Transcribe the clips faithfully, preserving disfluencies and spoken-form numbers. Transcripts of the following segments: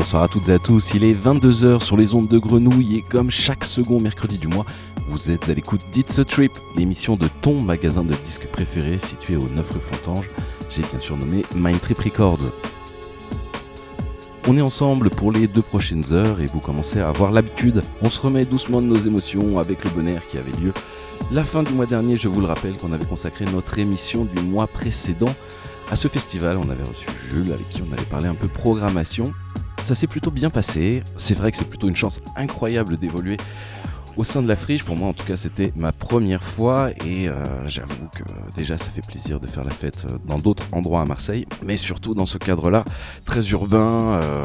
bonsoir à toutes et à tous, il est vingt-deux heures sur les ondes de Grenouille et comme chaque second mercredi du mois, vous êtes à l'écoute d'It's a Trip, l'émission de ton magasin de disques préféré situé au neuf rue Fontange, j'ai bien surnommé Mind Trip Records. On est ensemble pour les deux prochaines heures et vous commencez à avoir l'habitude, on se remet doucement de nos émotions avec le bon air qui avait lieu la fin du mois dernier, je vous le rappelle qu'on avait consacré notre émission du mois précédent. À ce festival, on avait reçu Jules, avec qui on avait parlé un peu programmation. Ça s'est plutôt bien passé. C'est vrai que c'est plutôt une chance incroyable d'évoluer au sein de la Friche. Pour moi, en tout cas, c'était ma première fois. Et euh, j'avoue que déjà, ça fait plaisir de faire la fête dans d'autres endroits à Marseille. Mais surtout dans ce cadre-là, très urbain, euh,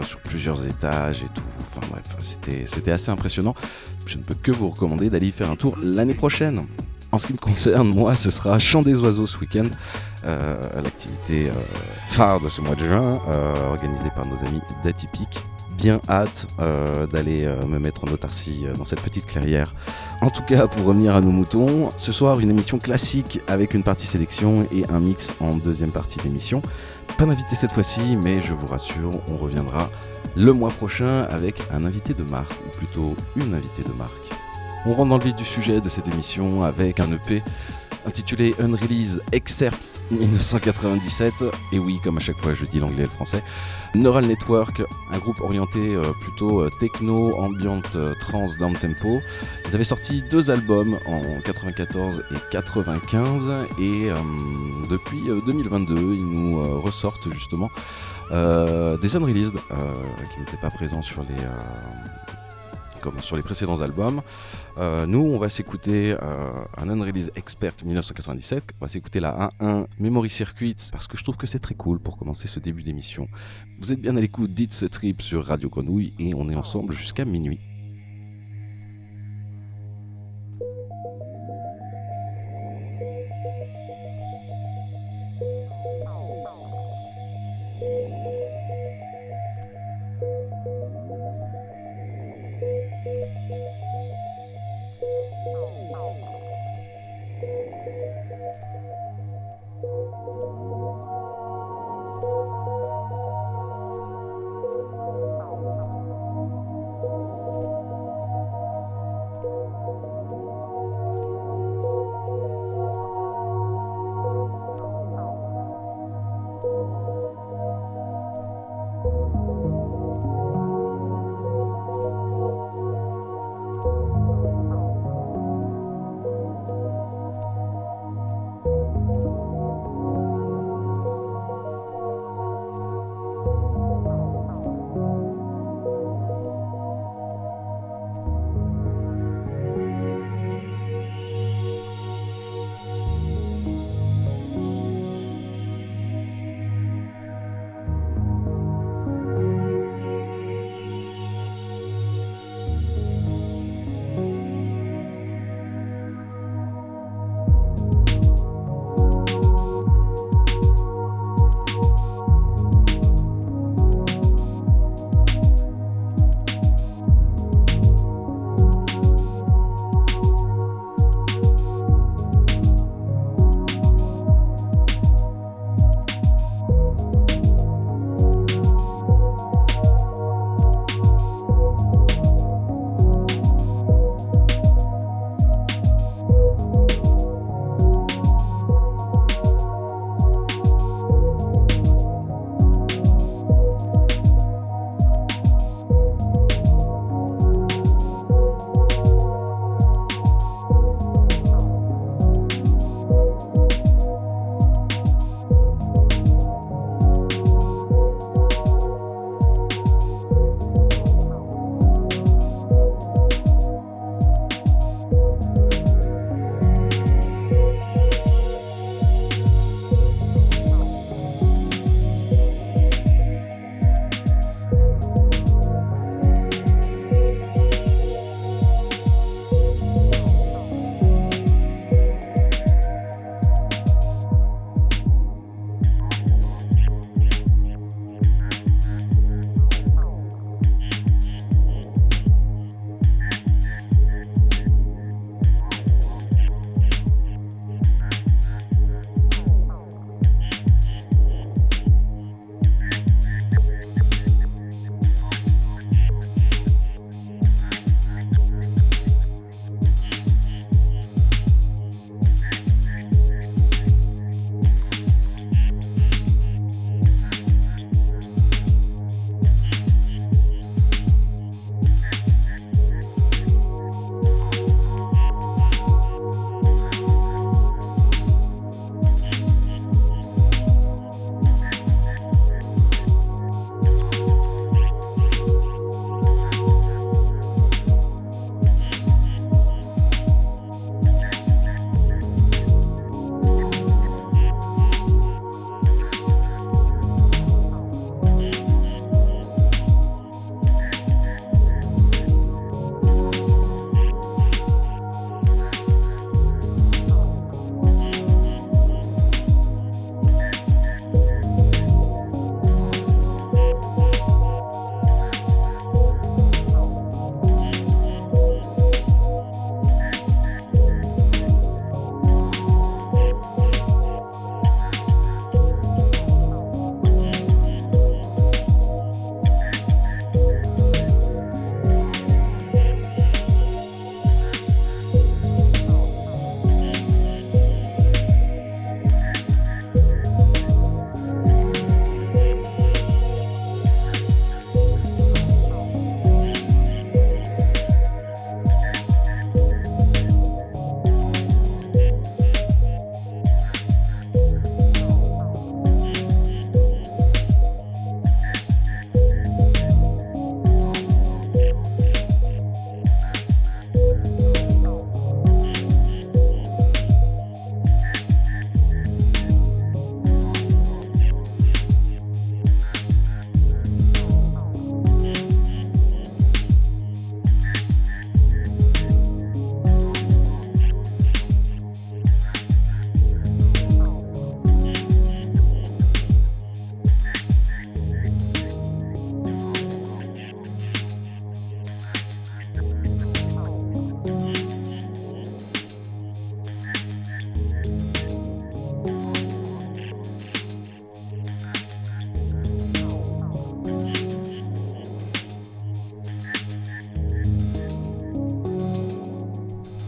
sur plusieurs étages et tout. Enfin bref, c'était, c'était assez impressionnant. Je ne peux que vous recommander d'aller y faire un tour l'année prochaine. En ce qui me concerne, moi, ce sera Chant des Oiseaux ce week-end, euh, l'activité euh, phare de ce mois de juin, euh, organisée par nos amis d'Atypique. Bien hâte euh, d'aller euh, me mettre en autarcie euh, dans cette petite clairière. En tout cas, pour revenir à nos moutons, ce soir, une émission classique avec une partie sélection et un mix en deuxième partie d'émission. Pas d'invité cette fois-ci, mais je vous rassure, on reviendra le mois prochain avec un invité de marque, ou plutôt une invitée de marque. On rentre dans le vif du sujet de cette émission avec un E P intitulé Unreleased Excerpts dix-neuf cent quatre-vingt-dix-sept. Et oui, comme à chaque fois, je dis l'anglais et le français. Neural Network, un groupe orienté plutôt techno, ambiante, trance, down tempo. Ils avaient sorti deux albums en quatre-vingt-quatorze et quatre-vingt-quinze. Et euh, depuis deux mille vingt-deux, ils nous ressortent justement euh, des Unreleased euh, qui n'étaient pas présents sur les... Euh, comme sur les précédents albums. Euh, nous, on va s'écouter euh, un Unreleased Expert dix-neuf cent quatre-vingt-dix-sept. On va s'écouter la un un Memory Circuits parce que je trouve que c'est très cool pour commencer ce début d'émission. Vous êtes bien à l'écoute d'It's a Trip sur Radio Grenouille et on est ensemble jusqu'à minuit.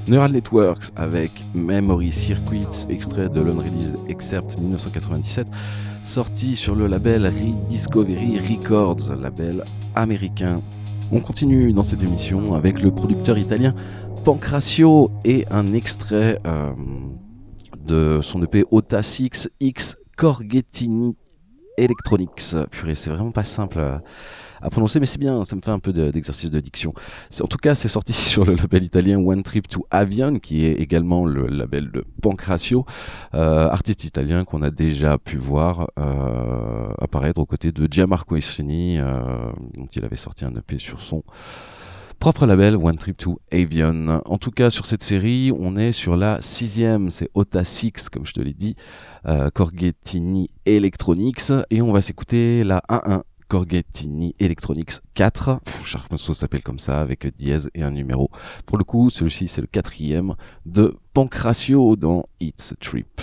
Neural Networks avec Memory Circuits, extrait de l'Unreleased Excerpts dix-neuf cent quatre-vingt-dix-sept, sorti sur le label Rediscovery Records, label américain. On continue dans cette émission avec le producteur italien Pancracio et un extrait euh, de son E P Ota six X X Corgetini Electronics. Purée, c'est vraiment pas simple à, à prononcer, mais c'est bien, ça me fait un peu de, d'exercice de diction. C'est, en tout cas, c'est sorti sur le label italien One Trip to Avian, qui est également le label de Pancracio, euh, artiste italien qu'on a déjà pu voir euh, apparaître aux côtés de Gianmarco Estrini, euh, dont il avait sorti un E P sur son propre label One Trip to Avian. En tout cas, sur cette série, on est sur la sixième, c'est Ota six, comme je te l'ai dit, euh, Corgetini Electronics, et on va s'écouter la un un Corgetini Electronics quatre. Chaque morceau s'appelle comme ça, avec dièse et un numéro. Pour le coup, celui-ci, c'est le quatrième de Pancracio dans It's a Trip.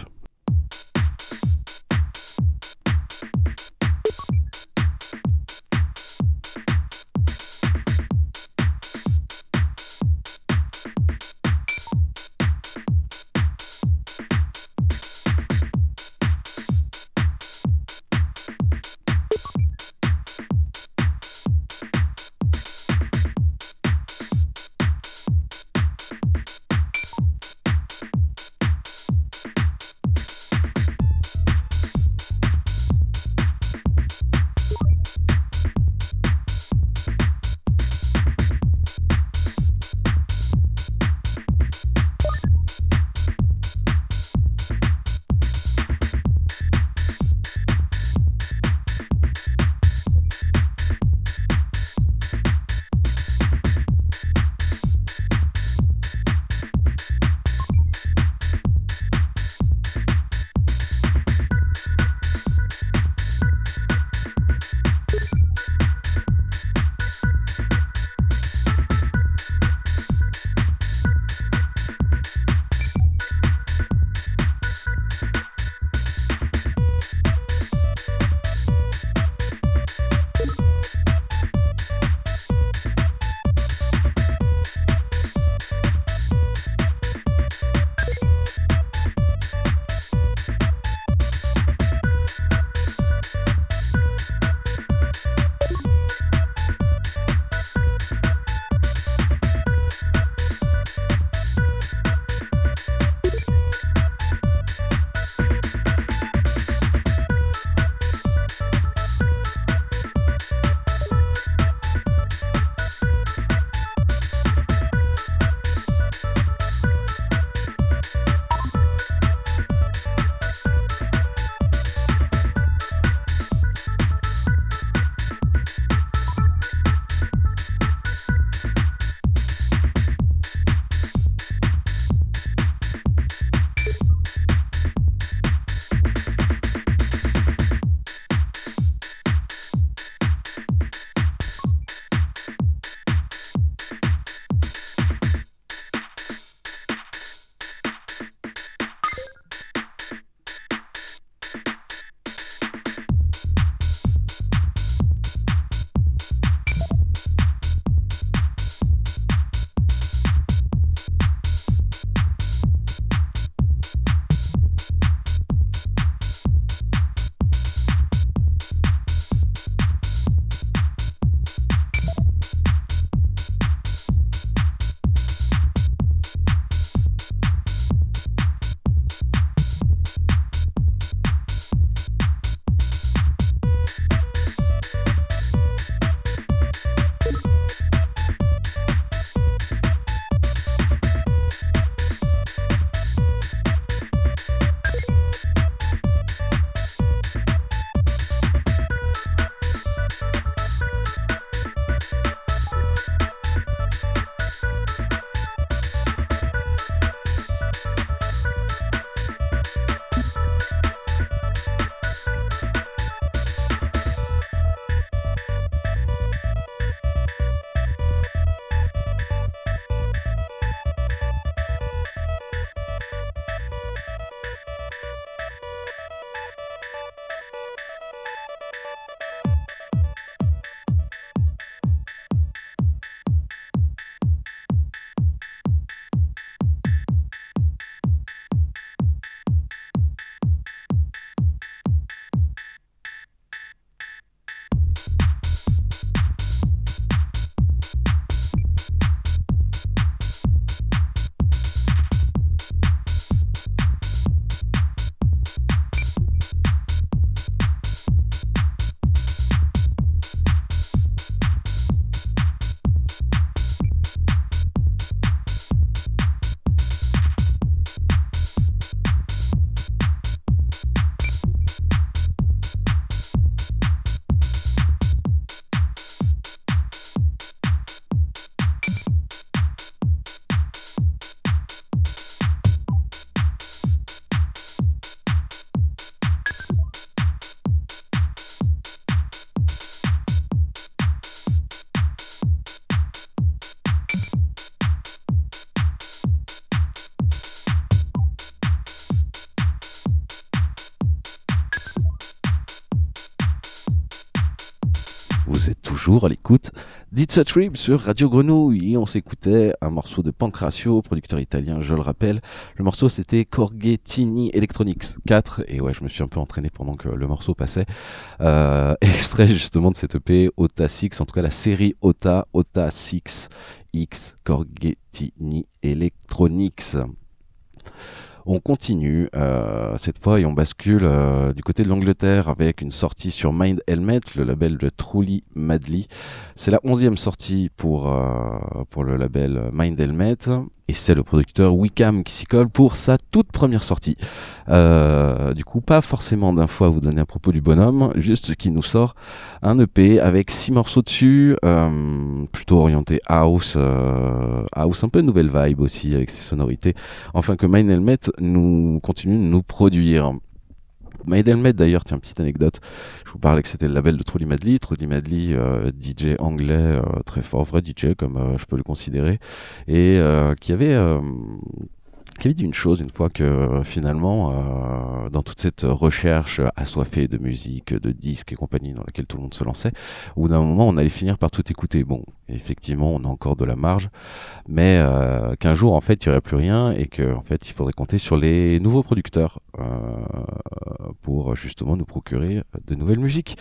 toujours à l'écoute d'It's a Trip sur Radio Grenouille. Et on s'écoutait un morceau de Pancracio, producteur italien, je le rappelle. Le morceau, c'était Corgetini Electronics quatre. Et ouais, je me suis un peu entraîné pendant que le morceau passait. Euh, extrait justement de cette E P Ota six, en tout cas la série Ota, Ota six X Corgetini Electronics. On continue euh, cette fois et on bascule euh, du côté de l'Angleterre avec une sortie sur Mind Helmet, le label de Truly Madly. C'est la onzième sortie pour, euh, pour le label Mind Helmet. Et c'est le producteur Wicam qui s'y colle pour sa toute première sortie. Euh, du coup, pas forcément d'infos à vous donner à propos du bonhomme, juste qu'il nous sort un E P avec six morceaux dessus, euh, plutôt orienté house, euh, house un peu nouvelle vibe aussi avec ses sonorités. Enfin que Mind Helmet nous continue de nous produire. Mind Helmet d'ailleurs, tiens, petite anecdote, je vous parlais que c'était le label de Truly Madly. Truly Madly, euh, D J anglais, euh, très fort, vrai D J comme euh, je peux le considérer, et euh, qui avait... Euh qui avait dit une chose une fois, que finalement euh, dans toute cette recherche assoiffée de musique, de disques et compagnie dans laquelle tout le monde se lançait, au bout d'un moment on allait finir par tout écouter. Bon, effectivement on a encore de la marge, mais euh, qu'un jour en fait il n'y aurait plus rien et qu'en en fait il faudrait compter sur les nouveaux producteurs euh, pour justement nous procurer de nouvelles musiques.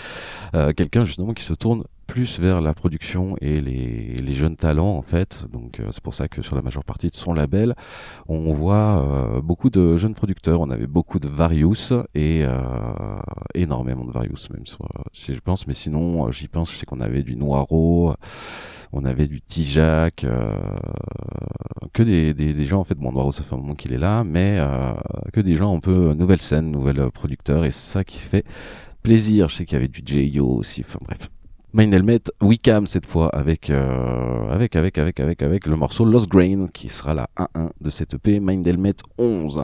Euh, quelqu'un justement qui se tourne plus vers la production et les, les jeunes talents en fait, donc euh, c'est pour ça que sur la majeure partie de son label on voit euh, beaucoup de jeunes producteurs. On avait beaucoup de Various et euh, énormément de Various même sur, si je pense, mais sinon euh, j'y pense, je sais qu'on avait du Noiro, on avait du Tijac, euh, que des, des, des gens en fait, bon Noiro ça fait un moment qu'il est là, mais euh, que des gens un peu nouvelle scène, nouvel producteur, et c'est ça qui fait plaisir. Je sais qu'il y avait du J I O aussi, enfin bref. Mind Helmet, Wicam cette fois avec, euh, avec, avec, avec, avec, avec le morceau Lost Grain qui sera la un un de cette E P Mind Helmet onze.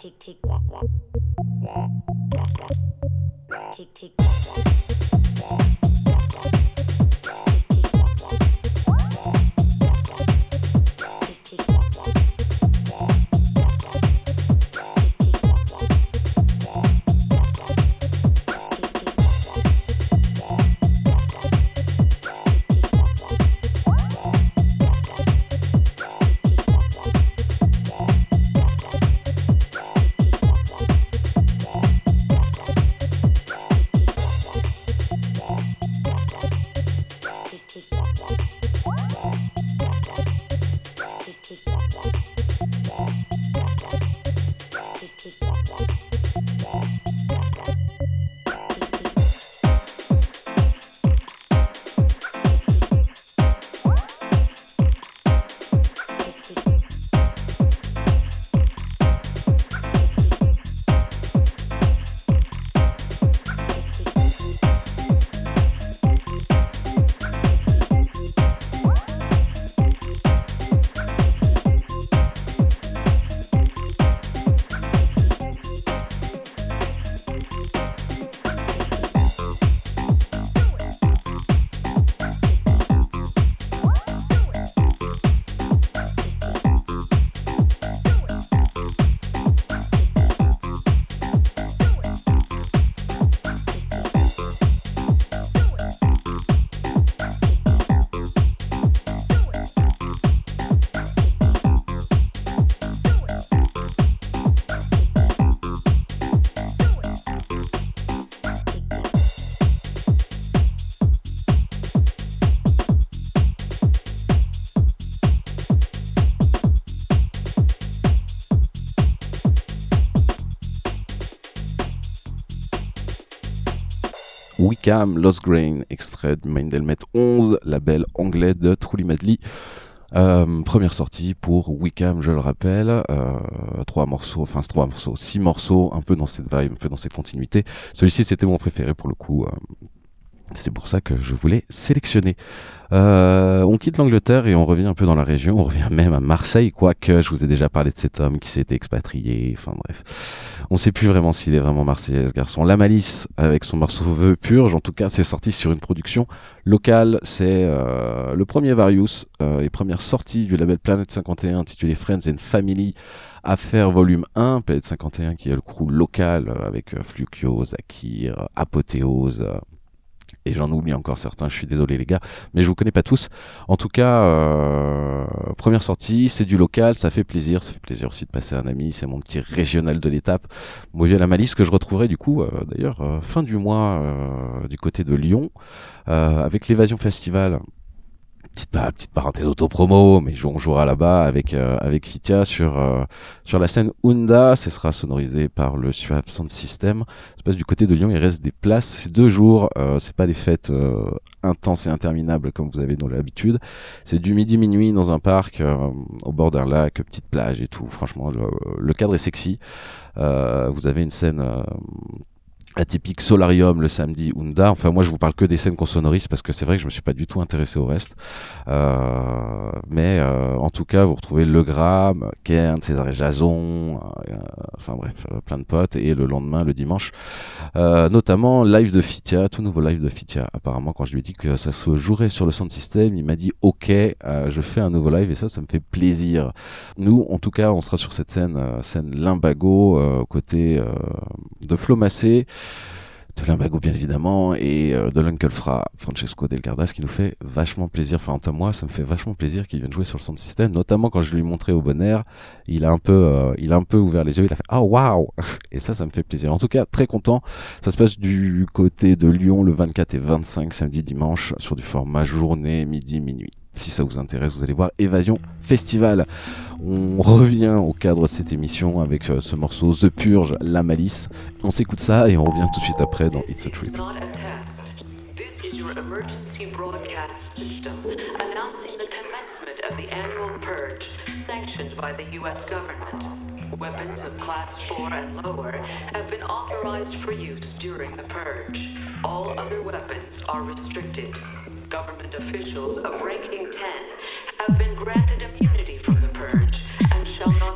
Tick tick tick tick Wicam, Lost Grain, extrait de Mind Helmet onze, label anglais de Truly Madly. Euh, première sortie pour Wicam, je le rappelle, euh, trois morceaux, enfin trois morceaux, six morceaux, un peu dans cette vibe, un peu dans cette continuité. Celui-ci, c'était mon préféré pour le coup. Euh, c'est pour ça que je voulais sélectionner. Euh, on quitte l'Angleterre et on revient un peu dans la région, on revient même à Marseille, quoique je vous ai déjà parlé de cet homme qui s'était expatrié, enfin bref, on sait plus vraiment s'il est vraiment marseillais ce garçon. La Malice avec son morceau The Purge, en tout cas c'est sorti sur une production locale, c'est euh, le premier Various euh, et première sortie du label Planet cinquante et un intitulé Friends and Family Affaire volume un, Planet cinquante et un qui est le crew local avec euh, Fluquio, Akir, Apotheose... Euh, et j'en oublie encore certains, je suis désolé les gars, mais je vous connais pas tous. En tout cas, euh, première sortie, c'est du local, ça fait plaisir, ça fait plaisir aussi de passer à un ami, c'est mon petit régional de l'étape, mon vieux La Malice, que je retrouverai du coup, euh, d'ailleurs, euh, fin du mois, euh, du côté de Lyon, euh, avec l'Évasion Festival. Petite, petite parenthèse auto-promo, mais on jouera là-bas avec, euh, avec Fitia sur, euh, sur la scène Unda. Ce sera sonorisé par le Suave Sound System. Ça passe du côté de Lyon, il reste des places. C'est deux jours, euh, c'est pas des fêtes euh, intenses et interminables comme vous avez dans l'habitude. C'est du midi-minuit dans un parc, euh, au bord d'un lac, petite plage et tout. Franchement, le, le cadre est sexy. Euh, vous avez une scène... Euh, atypique Solarium le samedi, Unda. Enfin, moi, je vous parle que des scènes qu'on sonorise parce que c'est vrai que je me suis pas du tout intéressé au reste. Euh, mais euh, en tout cas, vous retrouvez Le Gramme, Kern, César et Jason, euh, enfin bref, euh, plein de potes. Et le lendemain, le dimanche, euh, notamment live de Fitia, tout nouveau live de Fitia. Apparemment, quand je lui ai dit que ça se jouerait sur le Sound System, il m'a dit OK, euh, je fais un nouveau live et ça, ça me fait plaisir. Nous, en tout cas, on sera sur cette scène, euh, scène Limbago, euh, côté euh, de Flo Massé, de Limbago bien évidemment et de l'Uncle Fra, Francesco Del Gardas, qui nous fait vachement plaisir, enfin en tout cas moi ça me fait vachement plaisir qu'il vienne jouer sur le Sound System, notamment quand je lui ai montré au Bon Air, il a un peu, euh, il a un peu ouvert les yeux, il a fait ah waouh, et ça ça me fait plaisir, en tout cas très content. Ça se passe du côté de Lyon le vingt-quatre et vingt-cinq, samedi dimanche, sur du format journée, midi, minuit. Si ça vous intéresse, vous allez voir Évasion Festival. On revient au cadre de cette émission avec euh, ce morceau The Purge, La Malice. On s'écoute ça et on revient tout de suite après dans It's a Trip. This is your emergency broadcast system announcing the commencement of the annual purge sanctioned by the U S government. Weapons of class four and lower have been authorized for use during the purge. All other weapons are restricted. Government officials of ranking ten have been granted immunity from the purge and shall not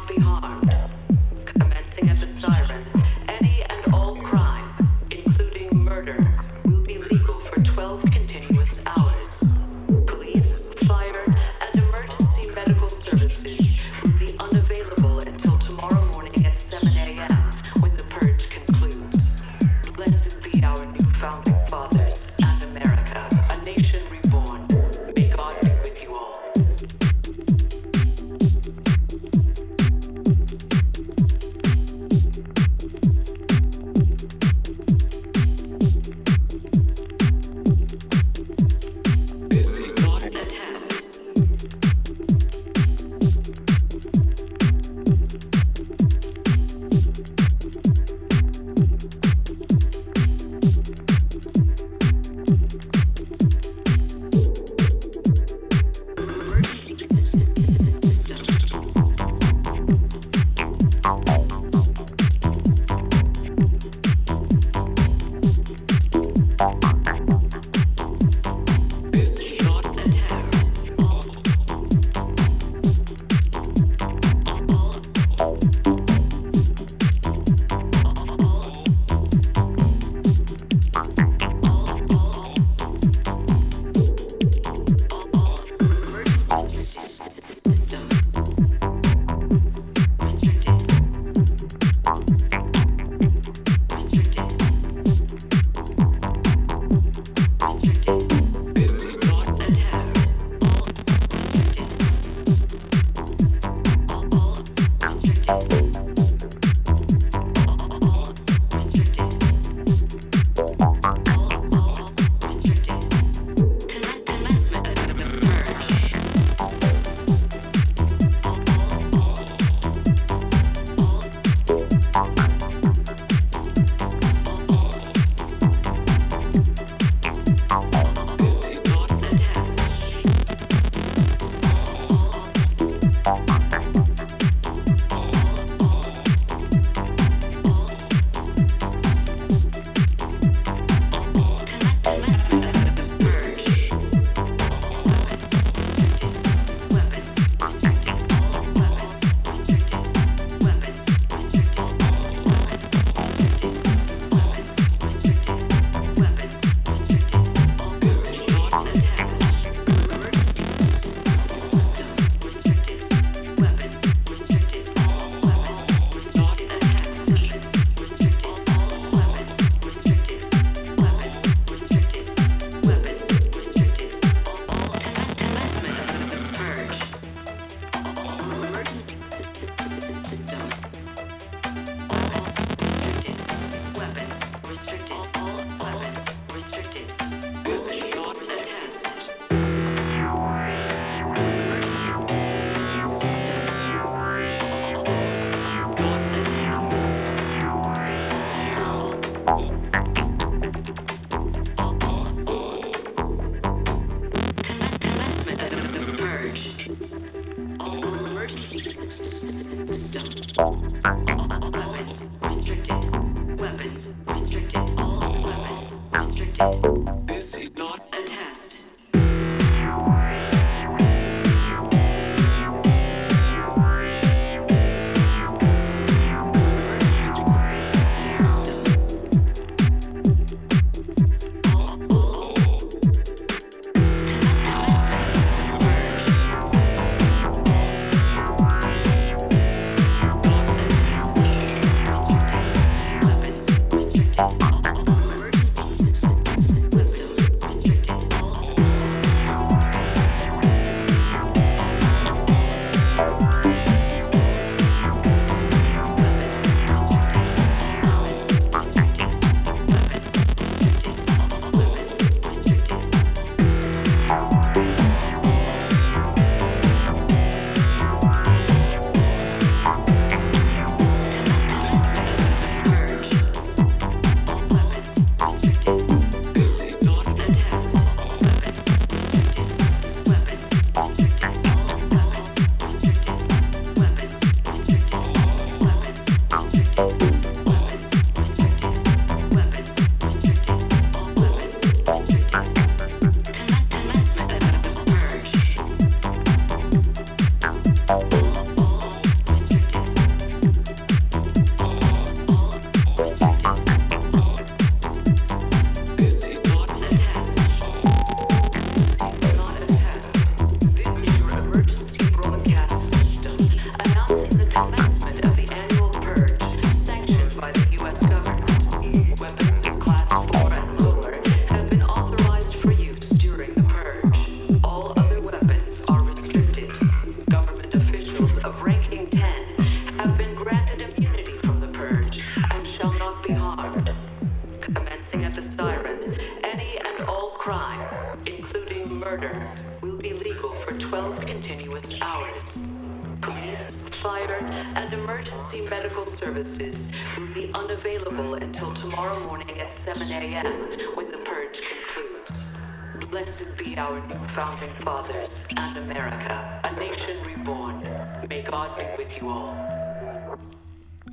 Founding Fathers and America, a nation reborn. May God be with you all.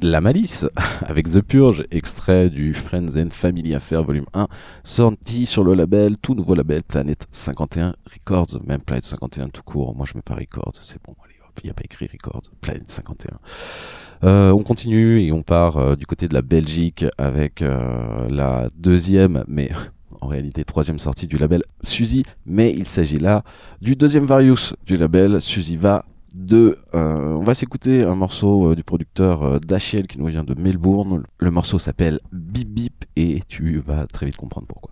La malice, avec The Purge, extrait du Friends and Family Affair volume un, sorti sur le label, tout nouveau label Planet cinquante et un Records, même Planet cinquante et un tout court, moi je mets pas Records, c'est bon, allez hop, il n'y a pas écrit Records, Planet cinquante et un. Euh, on continue et on part euh, du côté de la Belgique avec euh, la deuxième, mais... en réalité troisième sortie du label Suzy, mais il s'agit là du deuxième Various du label Suzy va deux. Euh, on va s'écouter un morceau euh, du producteur euh, d'H L qui nous vient de Melbourne. Le morceau s'appelle Bip Bip et tu vas très vite comprendre pourquoi.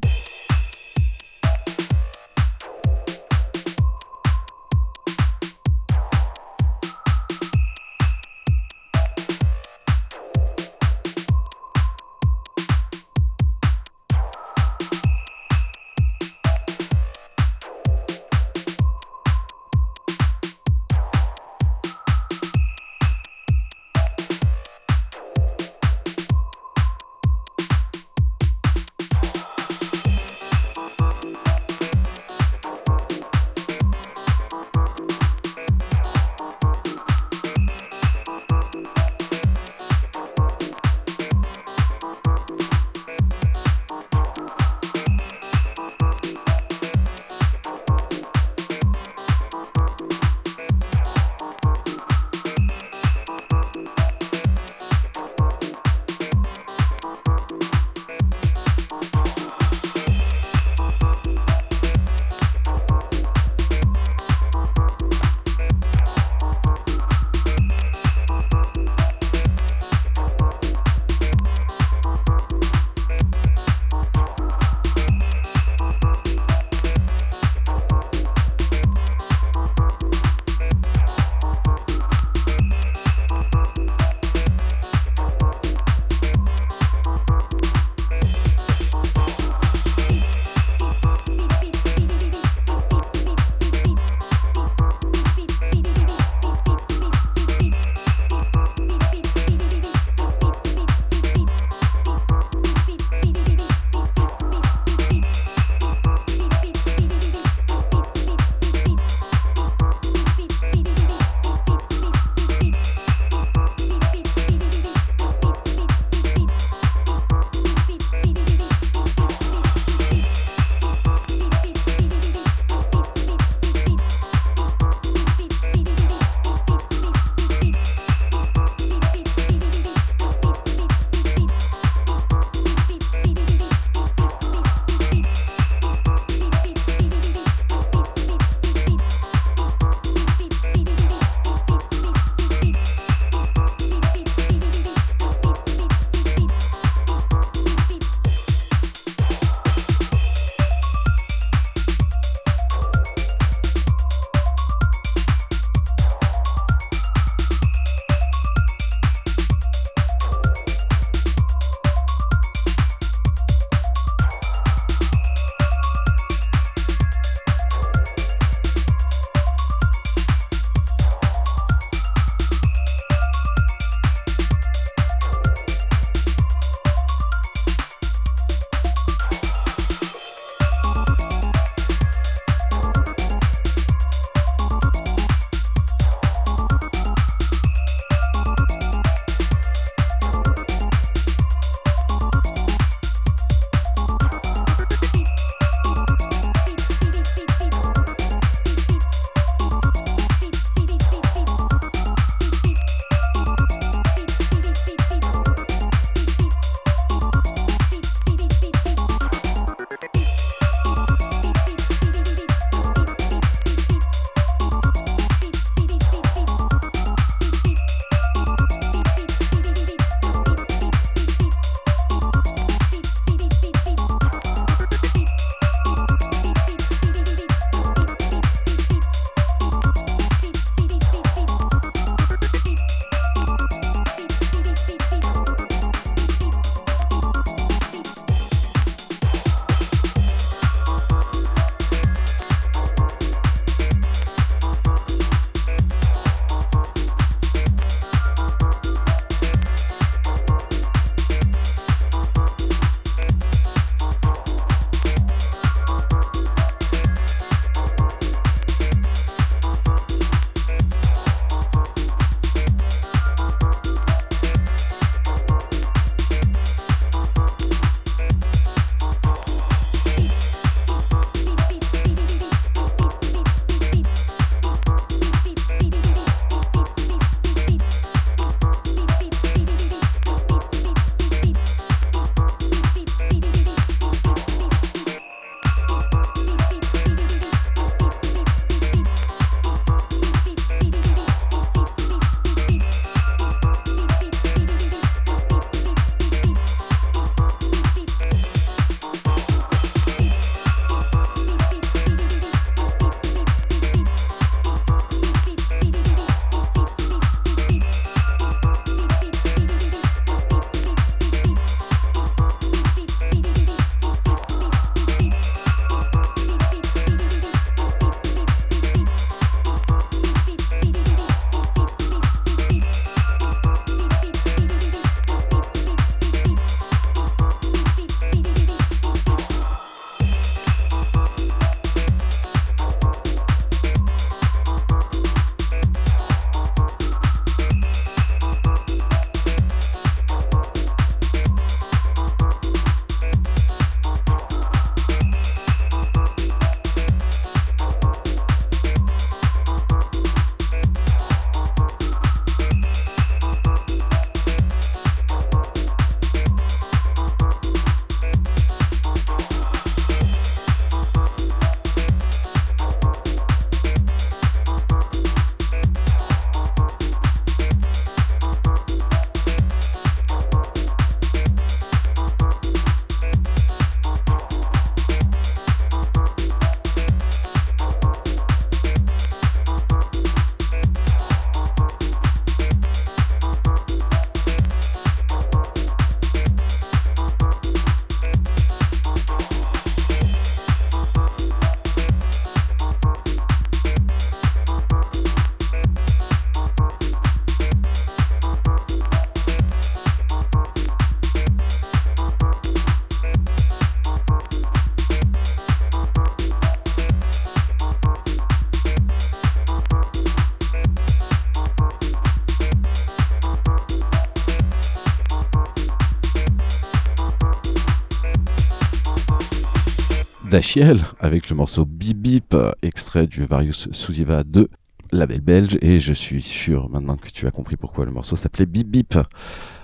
d'Achiel avec le morceau Bip Bip, extrait du Various Suziva deux, label belge, et je suis sûr maintenant que tu as compris pourquoi le morceau s'appelait Bip Bip.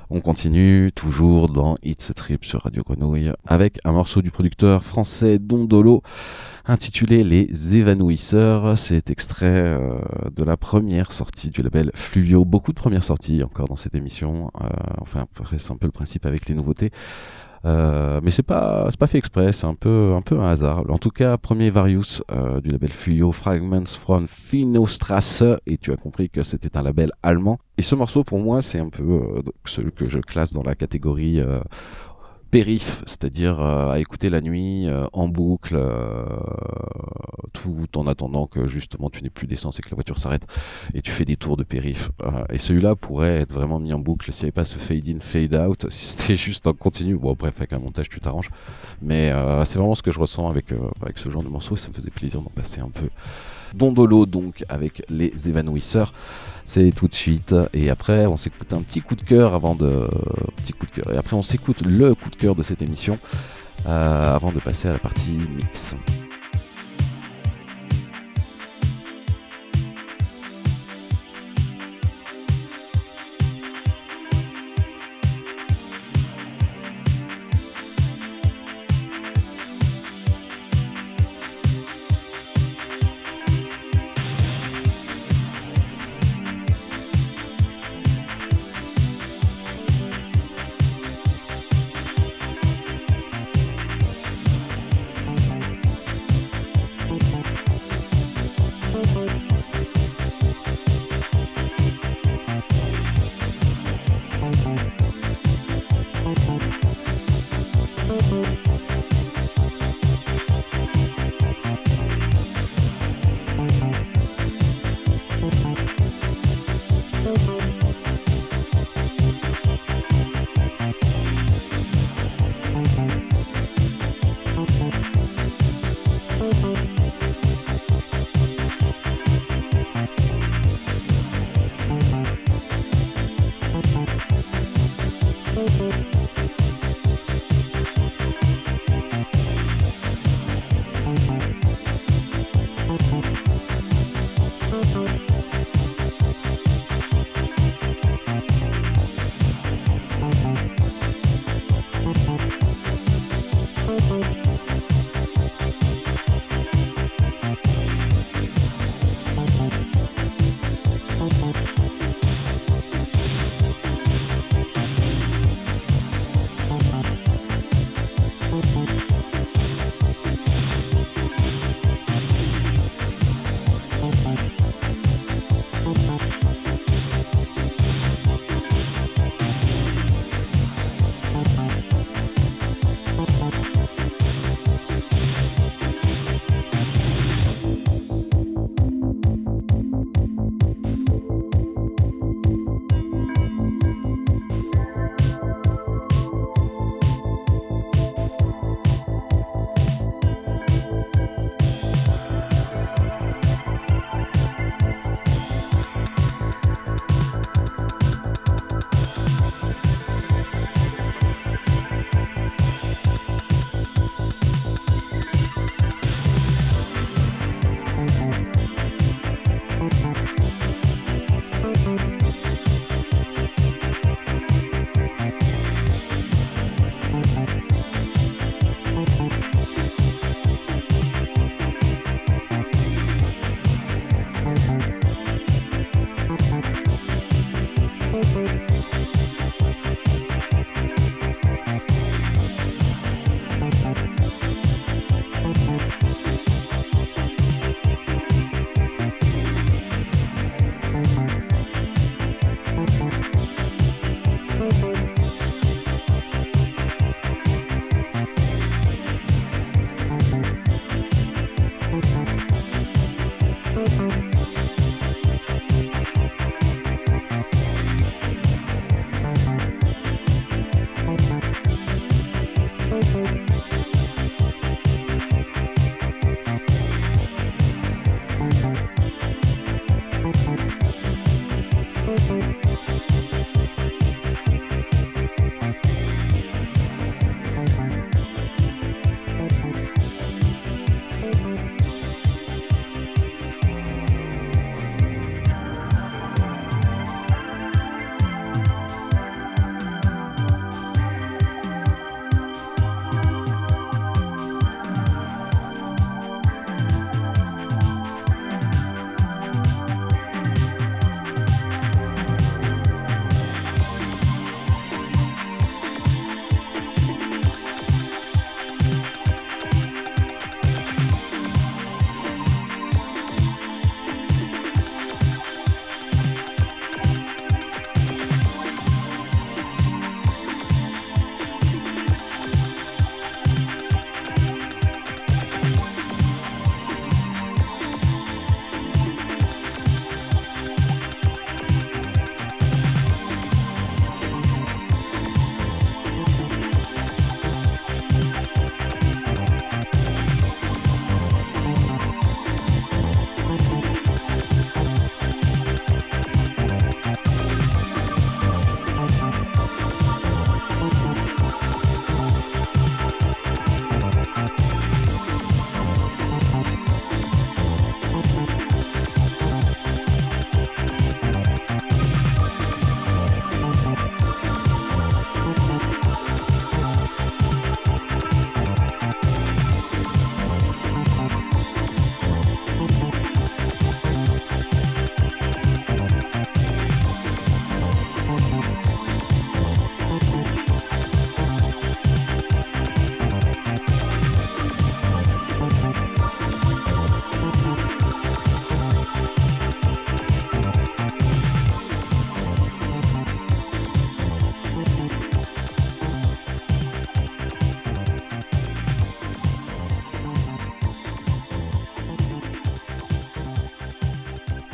On continue toujours dans It's a Trip sur Radio Grenouille avec un morceau du producteur français Dondolo intitulé Les Évanouisseurs. C'est extrait de la première sortie du label Fluvio. Beaucoup de premières sorties encore dans cette émission. Euh, enfin, c'est un peu le principe avec les nouveautés. Euh, mais c'est pas c'est pas fait exprès, c'est un peu un peu un hasard. En tout cas, premier Various euh, du label Fluquio, Fragments from Finostrasse, et tu as compris que c'était un label allemand. Et ce morceau pour moi, c'est un peu euh, donc celui que je classe dans la catégorie euh, périph, c'est-à-dire euh, à écouter la nuit euh, en boucle, euh, tout en attendant que justement tu n'aies plus d'essence et que la voiture s'arrête et tu fais des tours de périph. Euh, et celui-là pourrait être vraiment mis en boucle s'il n'y avait pas ce fade-in, fade-out, si c'était juste en continu. Bon, bref, avec un montage tu t'arranges. Mais euh, c'est vraiment ce que je ressens avec, euh, avec ce genre de morceau, ça me faisait plaisir d'en passer un peu. Dondolo donc avec Les Évanouisseurs, c'est tout de suite, et après on s'écoute un petit coup de cœur avant de petit coup de cœur et après on s'écoute le coup de cœur de cette émission euh, avant de passer à la partie mix.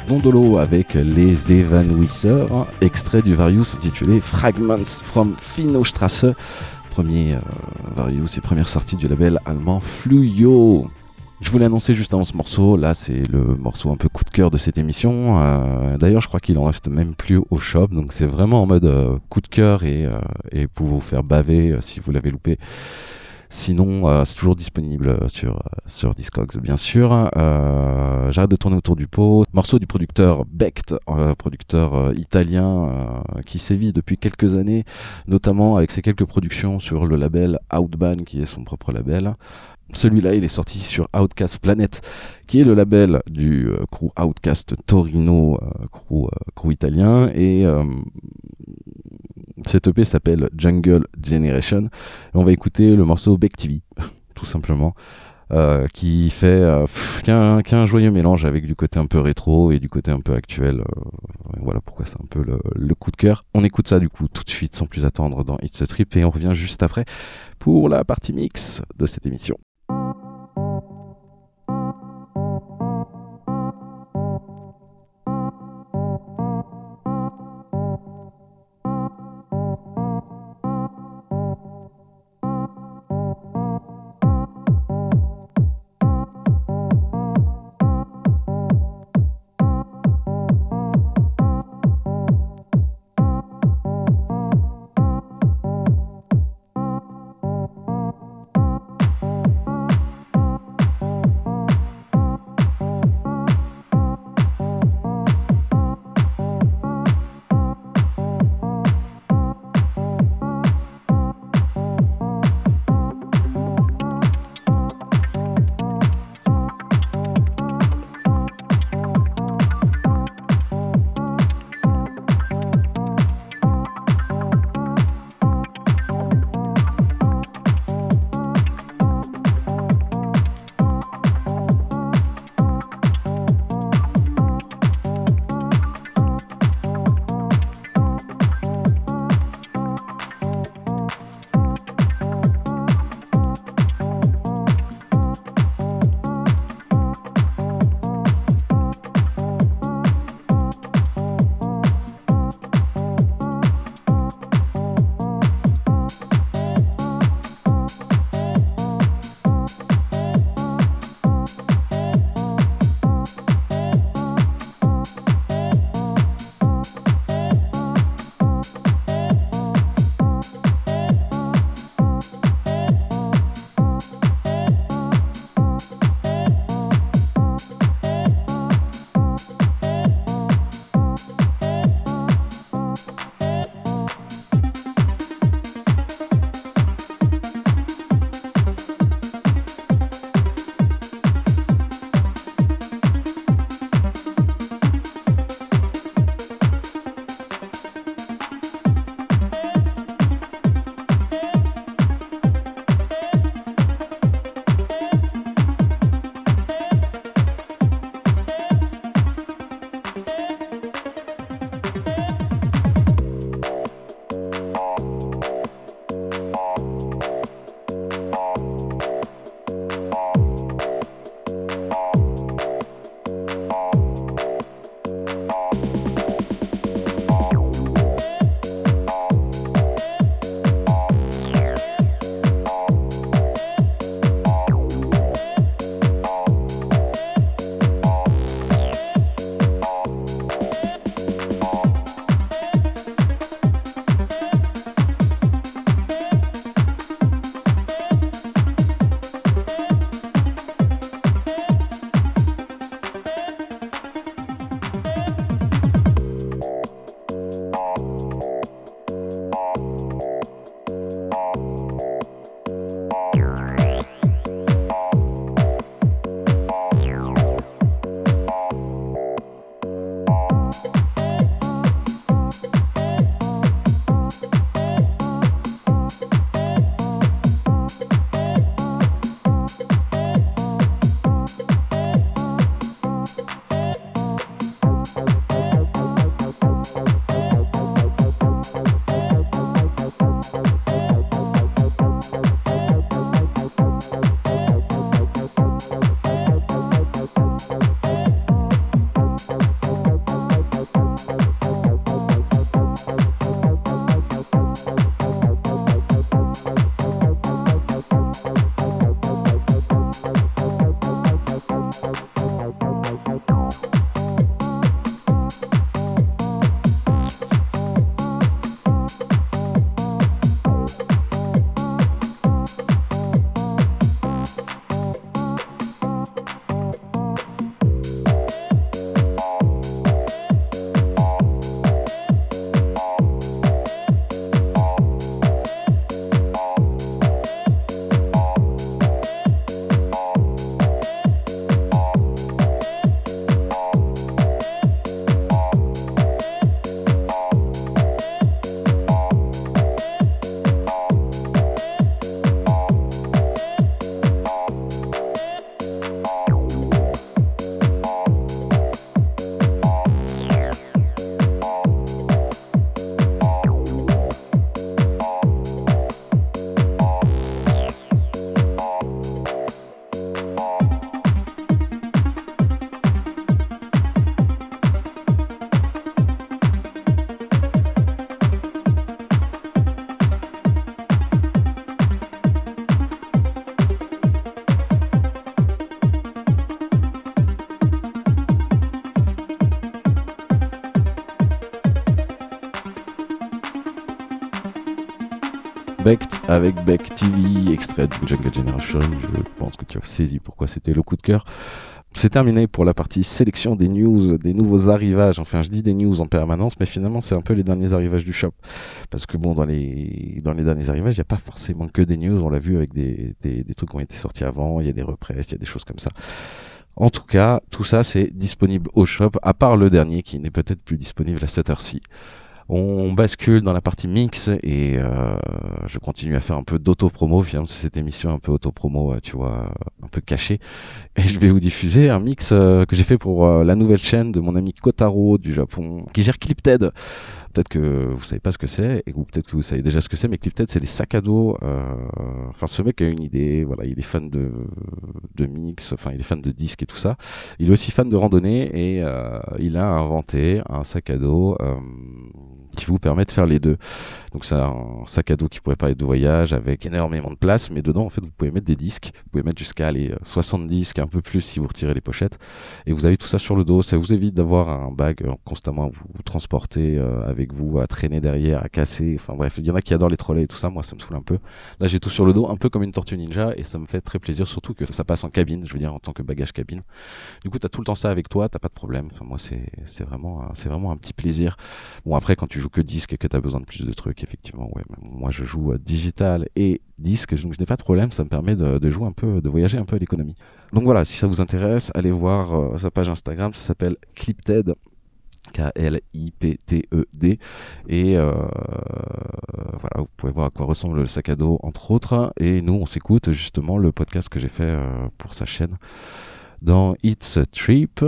Dondolo avec Les Évanouisseurs, extrait du Various intitulé Fragments from Finostrasse, premier euh, Various et première sortie du label allemand Fluvio. Je voulais annoncer juste avant ce morceau, là c'est le morceau un peu coup de cœur de cette émission, euh, d'ailleurs je crois qu'il en reste même plus au shop, donc c'est vraiment en mode euh, coup de cœur et, euh, et pour vous faire baver euh, si vous l'avez loupé. Sinon, euh, c'est toujours disponible sur, euh, sur Discogs, bien sûr. Euh, j'arrête de tourner autour du pot. Morceau du producteur Beck, euh, producteur euh, italien euh, qui sévit depuis quelques années, notamment avec ses quelques productions sur le label Outban, qui est son propre label. Celui-là, il est sorti sur Outcast Planet, qui est le label du euh, crew Outcast Torino, euh, crew, euh, crew italien. Et... Euh, Cette E P s'appelle Jungle Generation et on va écouter le morceau Beck T V, tout simplement, euh, qui fait euh, pff, qu'un, qu'un joyeux mélange avec du côté un peu rétro et du côté un peu actuel. Euh, voilà pourquoi c'est un peu le, le coup de cœur. On écoute ça du coup tout de suite sans plus attendre dans It's a Trip et on revient juste après pour la partie mix de cette émission. Beck avec Beck T V, extrait de Jungle Generation. Je pense que tu as saisi pourquoi c'était le coup de cœur. C'est terminé pour la partie sélection des news, des nouveaux arrivages. Enfin, je dis des news en permanence, mais finalement, c'est un peu les derniers arrivages du shop. Parce que bon, dans les, dans les derniers arrivages, il n'y a pas forcément que des news. On l'a vu avec des, des, des trucs qui ont été sortis avant. Il y a des represses, il y a des choses comme ça. En tout cas, tout ça, c'est disponible au shop, à part le dernier qui n'est peut-être plus disponible à cette heure-ci. On bascule dans la partie mix et euh, je continue à faire un peu d'auto-promo. Finalement, c'est cette émission un peu auto-promo, tu vois, un peu cachée. Et je vais vous diffuser un mix euh, que j'ai fait pour euh, la nouvelle chaîne de mon ami Kotaro du Japon, qui gère ClipTed. Peut-être que vous savez pas ce que c'est, ou peut-être que vous savez déjà ce que c'est, mais ClipTed, c'est des sacs à dos. Euh... Enfin, ce mec a une idée, voilà, il est fan de, de mix, enfin, il est fan de disques et tout ça. Il est aussi fan de randonnée et euh, il a inventé un sac à dos euh, qui vous permet de faire les deux. Donc, c'est un sac à dos qui pourrait parler de voyage avec énormément de place, mais dedans, en fait, vous pouvez mettre des disques. Vous pouvez mettre jusqu'à les soixante disques, un peu plus si vous retirez les pochettes. Et vous avez tout ça sur le dos. Ça vous évite d'avoir un bag constamment à vous transporter euh, avec avec vous, à traîner derrière, à casser, enfin bref, il y en a qui adorent les trolleys et tout ça, moi ça me saoule un peu. Là j'ai tout sur le dos, un peu comme une tortue ninja, et ça me fait très plaisir, surtout que ça, ça passe en cabine, je veux dire en tant que bagage cabine. Du coup t'as tout le temps ça avec toi, t'as pas de problème, enfin moi c'est, c'est, vraiment, c'est vraiment un petit plaisir. Bon après quand tu joues que disque et que t'as besoin de plus de trucs, effectivement, ouais, moi je joue digital et disque, donc je n'ai pas de problème, ça me permet de, de jouer un peu, de voyager un peu à l'économie. Donc voilà, si ça vous intéresse, allez voir euh, sa page Instagram, ça s'appelle ClipTed. K L I P T E D et euh, voilà, vous pouvez voir à quoi ressemble le sac à dos entre autres, et nous on s'écoute justement le podcast que j'ai fait pour sa chaîne dans It's a Trip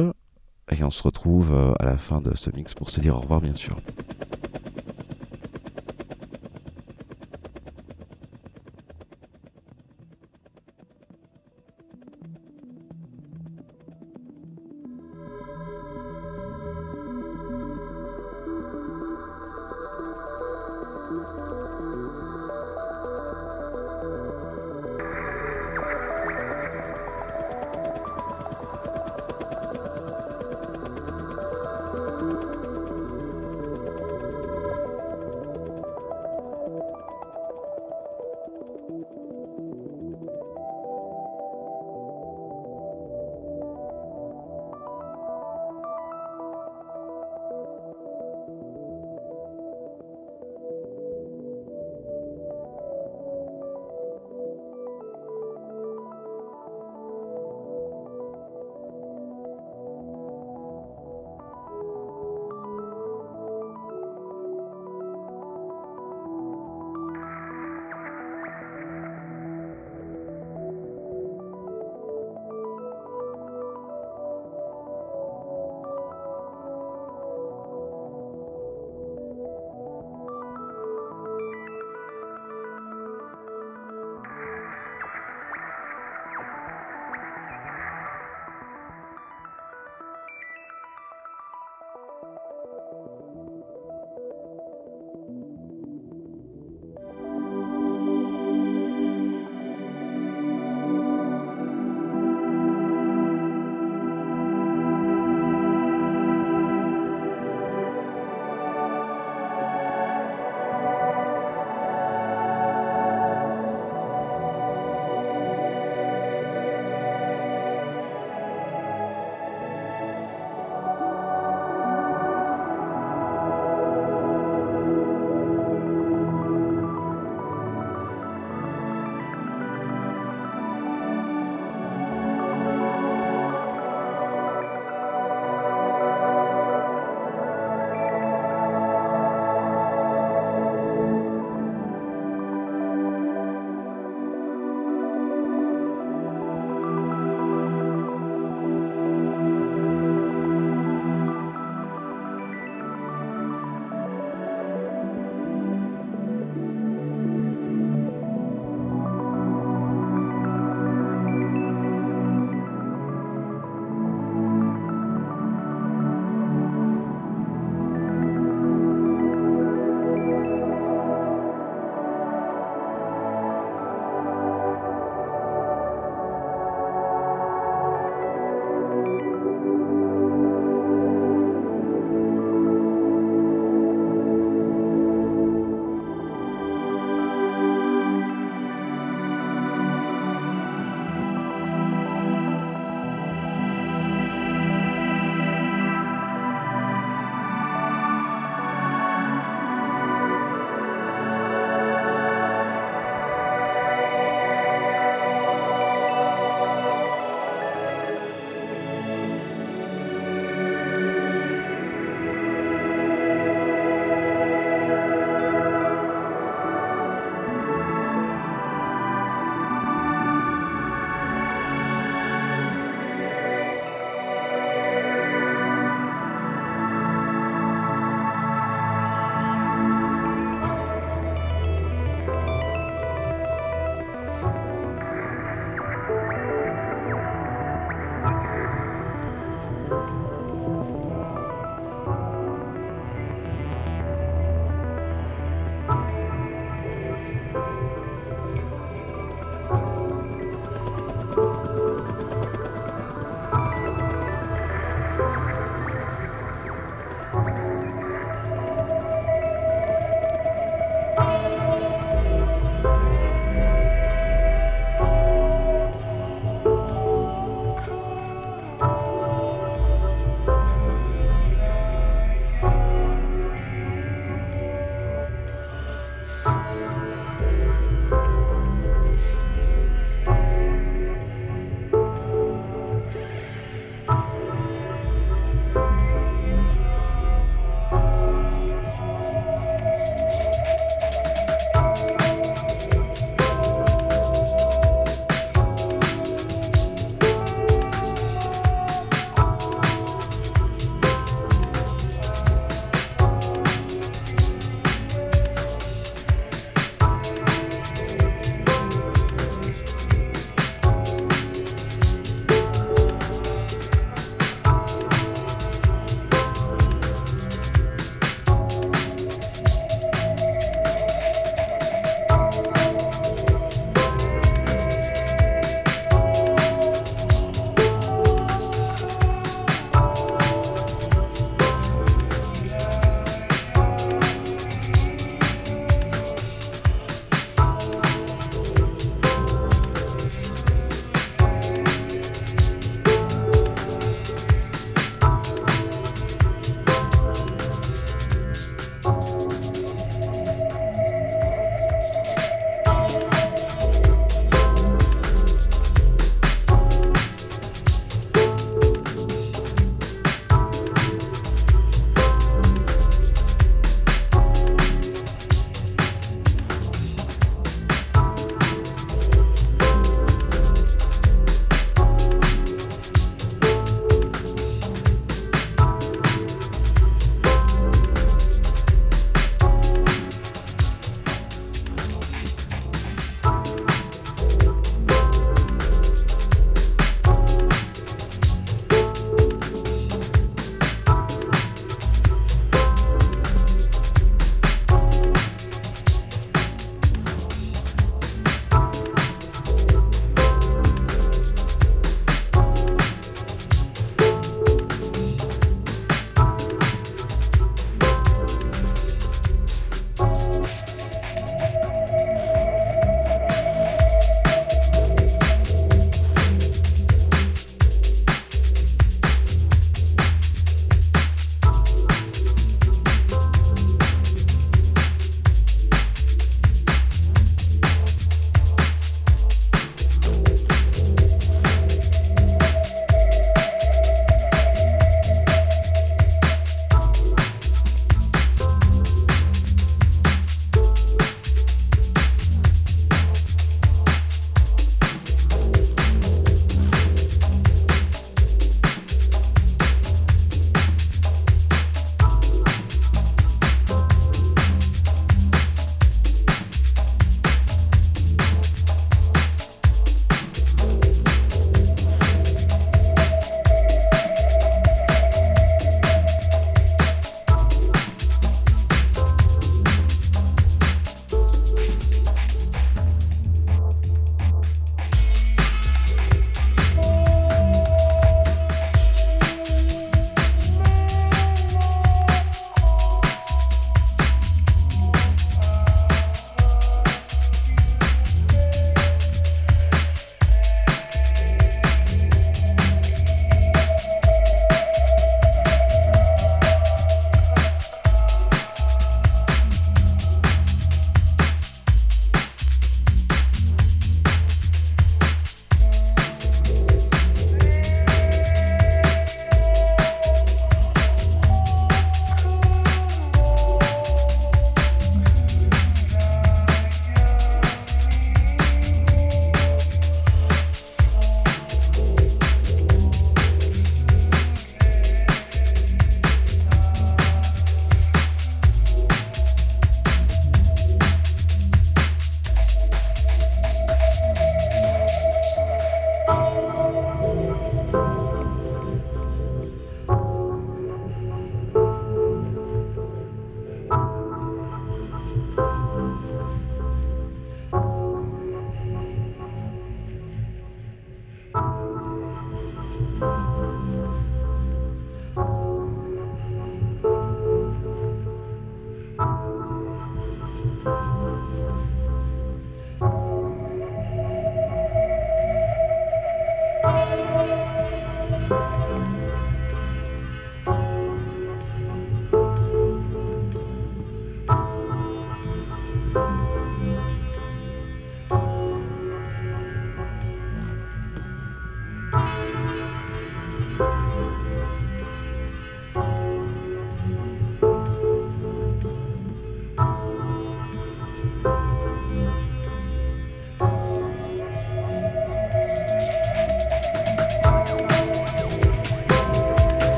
et on se retrouve à la fin de ce mix pour se dire au revoir bien sûr.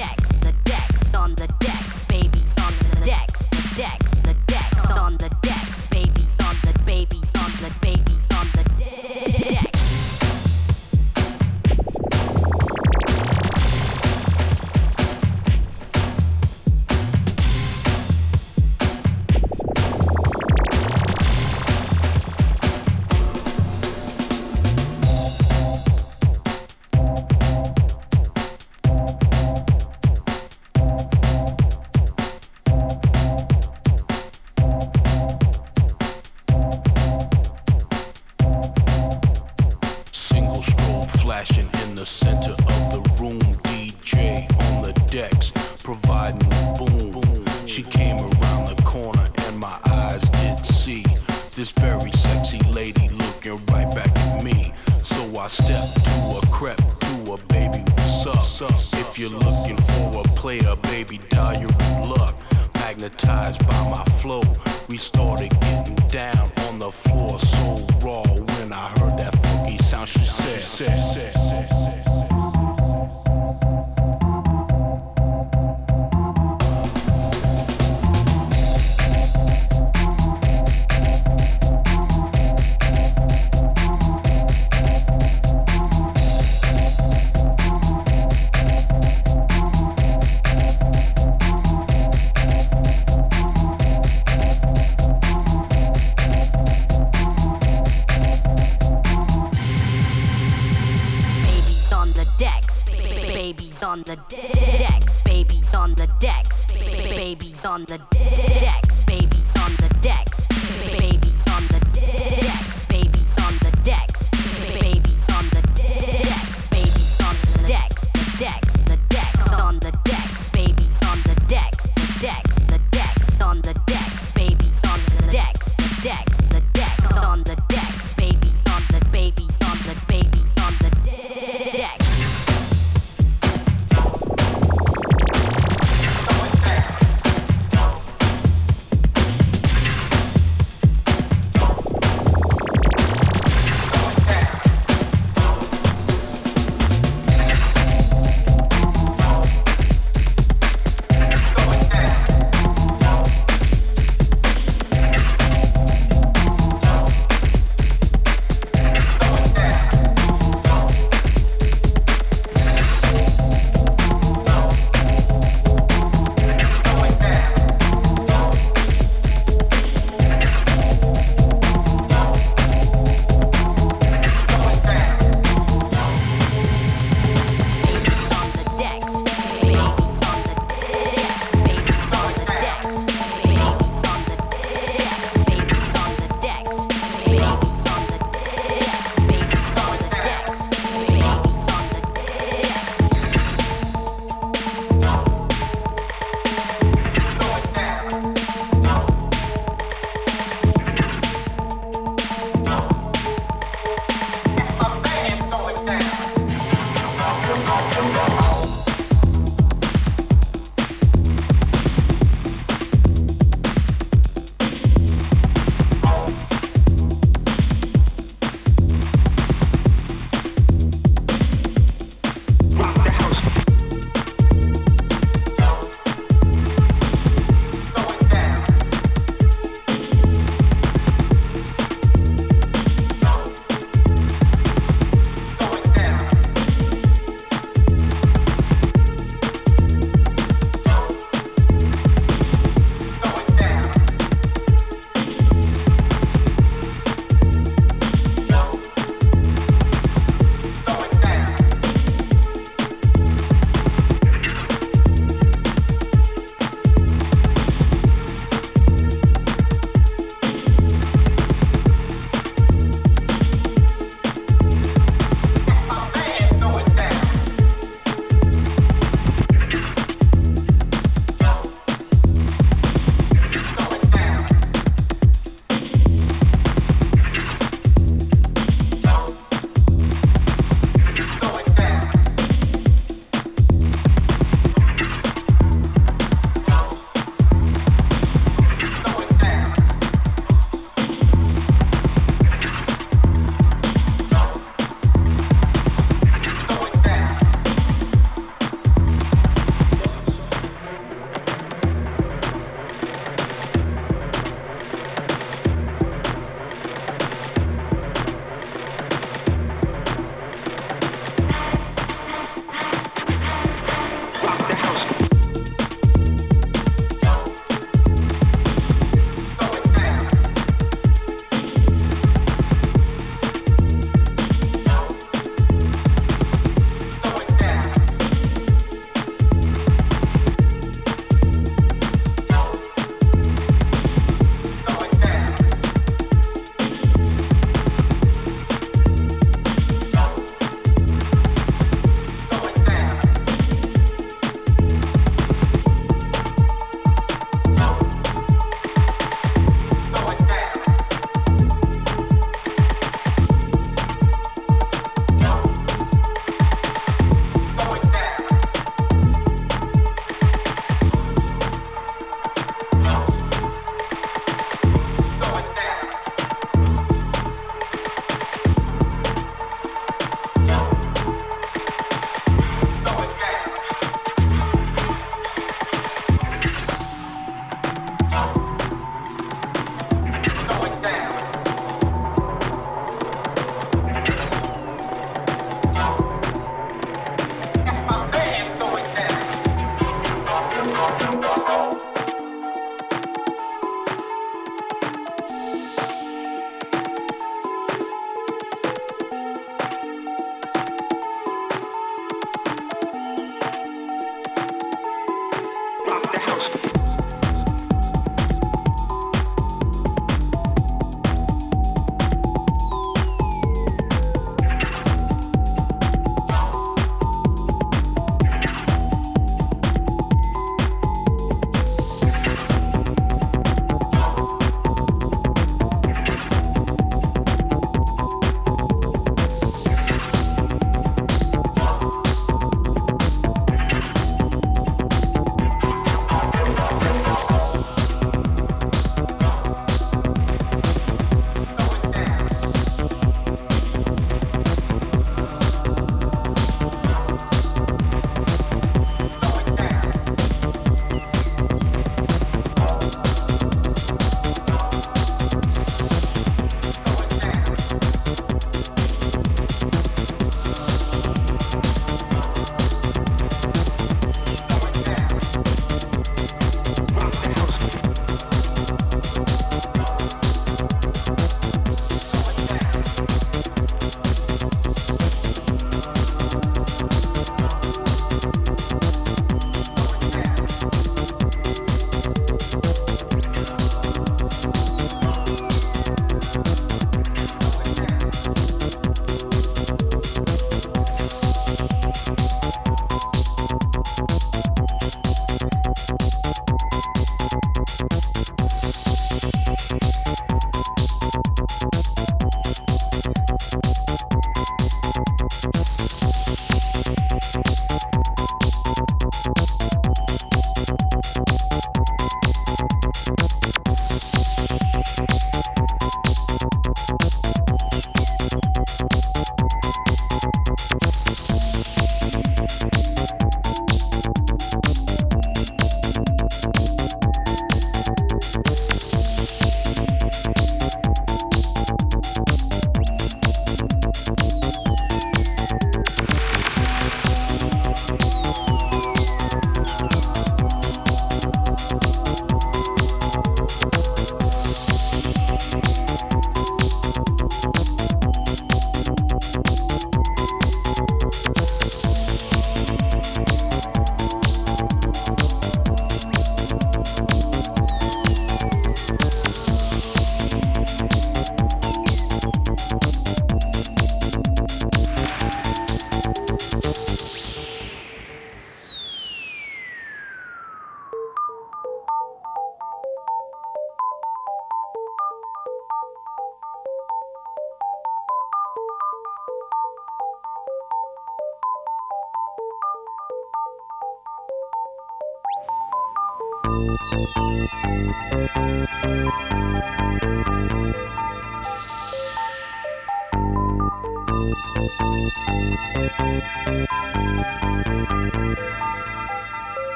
decks, the decks on the decks, babies on the decks, the decks, the decks on the decks, babies on the babies on the babies on the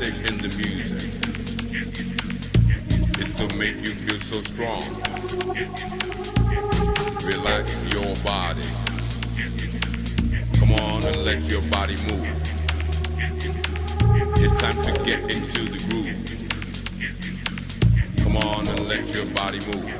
music in the music is to make you feel so strong. Relax your body. Come on and let your body move. It's time to get into the groove. Come on and let your body move.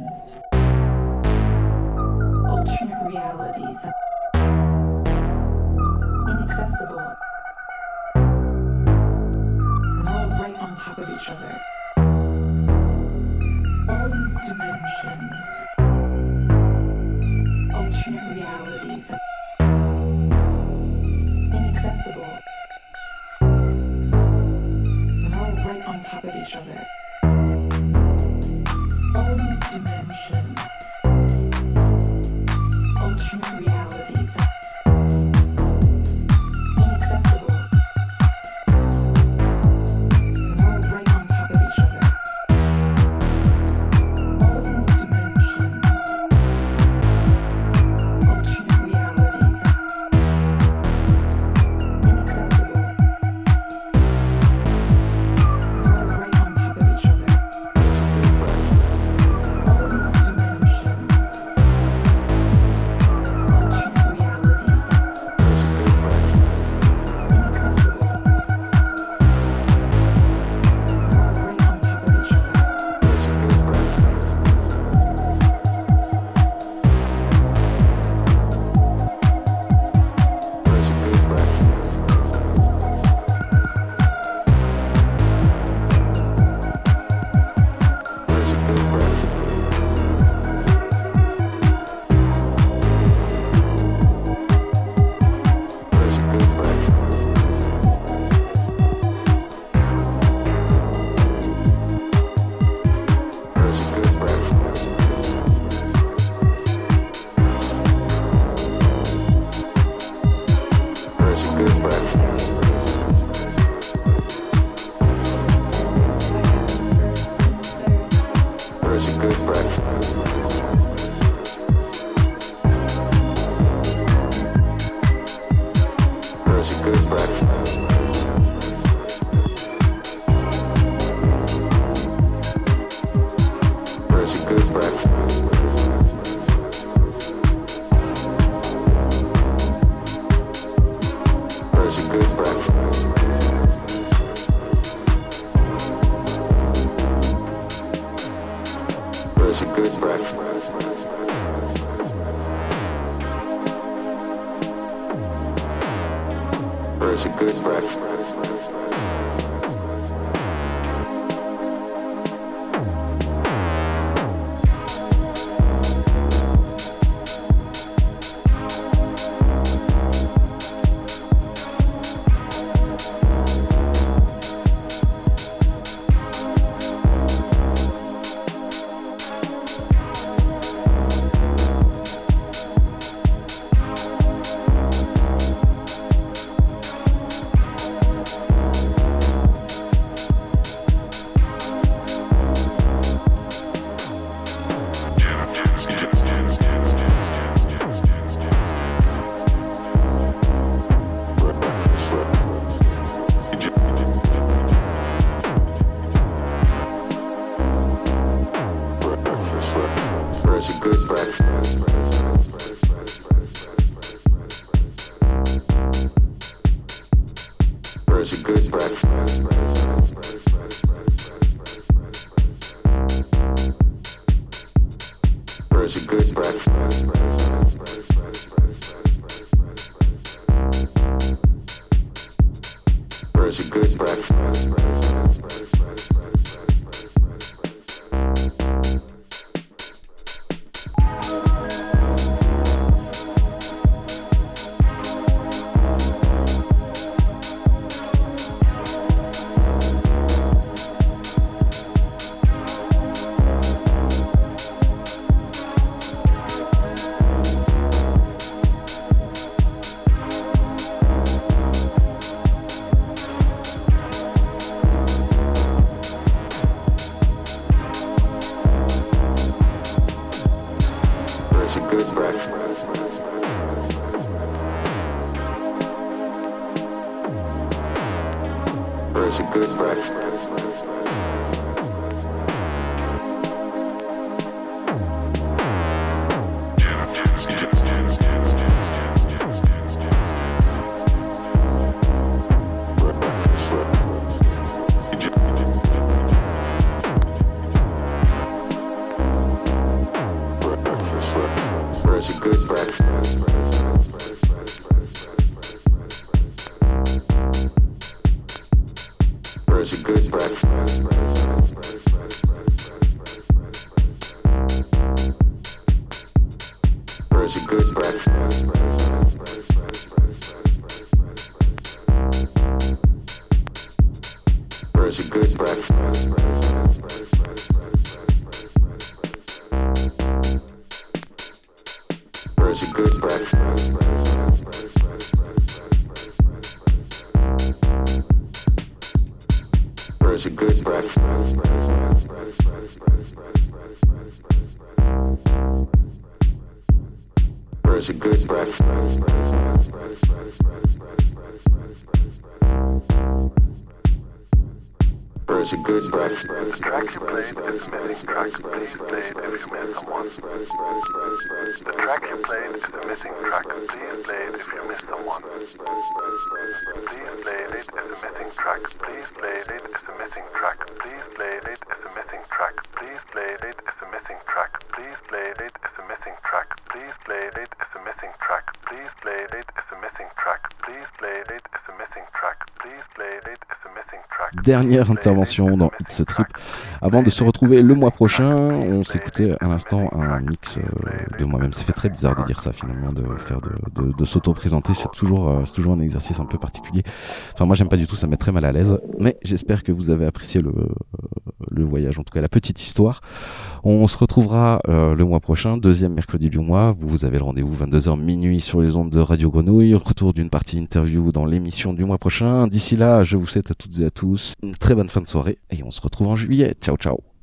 dimensions, alternate realities, inaccessible, all right on top of each other. All these dimensions, alternate realities, inaccessible, all right on top of each other. All these dimensions, alternate realities, inaccessible, all right on top of each other. All these dimensions, alternate realities, inaccessible, all right on top of each other. All these dimensions, alternate realities, inaccessible, all right on top of each other. There's a good breath. There's a good breath. There's a good breath. There's a good breath. There's a good breath. There's a good breath. There's a good breath. There's a good breath. The tracks you played and the missing tracks, please play every man at once. The track you played is the missing track, please play it if you missed the one. Please play it as the missing track, please play it as the missing track, please play it as the missing track, please play it as the missing track, please play it as the missing track, please play it as the missing track, please play it as the missing track, please play it as the missing track, please play it as the missing track. Dernière intervention dans It's a Trip. Avant de se retrouver le mois prochain, on s'écoutait à l'instant un mix de moi-même. Ça fait très bizarre de dire ça finalement, de faire de, de, de s'auto-présenter, c'est toujours, c'est toujours un exercice un peu particulier. Enfin moi j'aime pas du tout, ça me met très mal à l'aise. Mais j'espère que vous avez apprécié le, le voyage, en tout cas la petite histoire. On se retrouvera euh, le mois prochain, deuxième mercredi du mois. Vous avez le rendez-vous vingt-deux heures minuit sur les ondes de Radio Grenouille. Retour d'une partie interview dans l'émission du mois prochain. D'ici là, je vous souhaite à toutes et à tous une très bonne fin de soirée et on se retrouve en juillet. Ciao ciao.